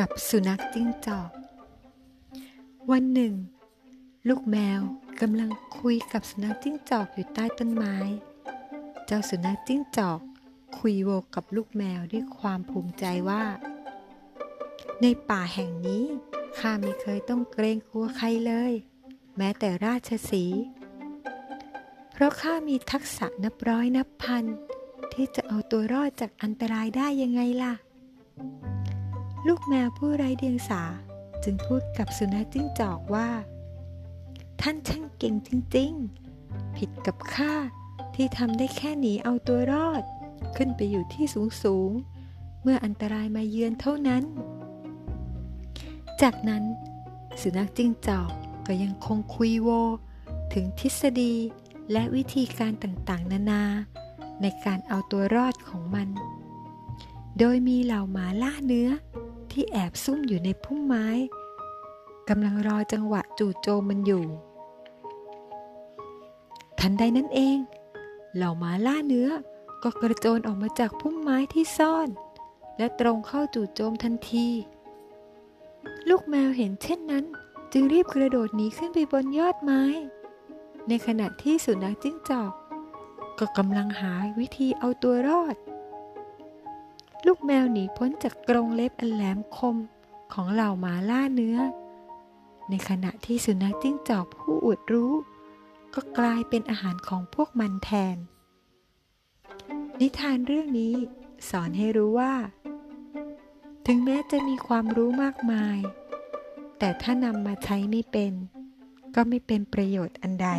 กับสุนัขจิ้งจอกวันหนึ่งลูกแมวกำลังคุยกับสุนัขจิ้งจอกอยู่ใต้ต้นไม้เจ้าสุนัขจิ้งจอกคุยโวกับลูกแมวด้วยความภูมิใจว่าในป่าแห่งนี้ข้าไม่เคยต้องเกรงกลัวใครเลยแม้แต่ราชสีห์เพราะข้ามีทักษะนับร้อยนับพันที่จะเอาตัวรอดจากอันตรายได้ยังไงล่ะลูกแมวผู้ไร้เดียงสาจึงพูดกับสุนัขจิ้งจอกว่าท่านช่างเก่งจริงๆผิดกับข้าที่ทำได้แค่หนีเอาตัวรอดขึ้นไปอยู่ที่สูงๆเมื่ออันตรายมาเยือนเท่านั้นจากนั้นสุนัขจิ้งจอกก็ยังคงคุยโวถึงทฤษฎีและวิธีการต่างๆนานาในการเอาตัวรอดของมันโดยมีเหล่าหมาล่าเนื้อที่แอบซุ่มอยู่ในพุ่มไม้กำลังรอจังหวะจู่โจมมันอยู่ทันใดนั้นเองเหล่าหมาล่าเนื้อก็กระโจนออกมาจากพุ่มไม้ที่ซ่อนและตรงเข้าจู่โจมทันทีลูกแมวเห็นเช่นนั้นจึงรีบกระโดดหนีขึ้นไปบนยอดไม้ในขณะที่สุนัขจิ้งจอกก็กำลังหาวิธีเอาตัวรอดลูกแมวหนีพ้นจากกรงเล็บอันแหลมคมของเหล่าหมาล่าเนื้อในขณะที่สุนัขจิ้งจอกผู้อวดรู้ก็กลายเป็นอาหารของพวกมันแทนนิทานเรื่องนี้สอนให้รู้ว่าถึงแม้จะมีความรู้มากมายแต่ถ้านำมาใช้ไม่เป็นก็ไม่เป็นประโยชน์อันใด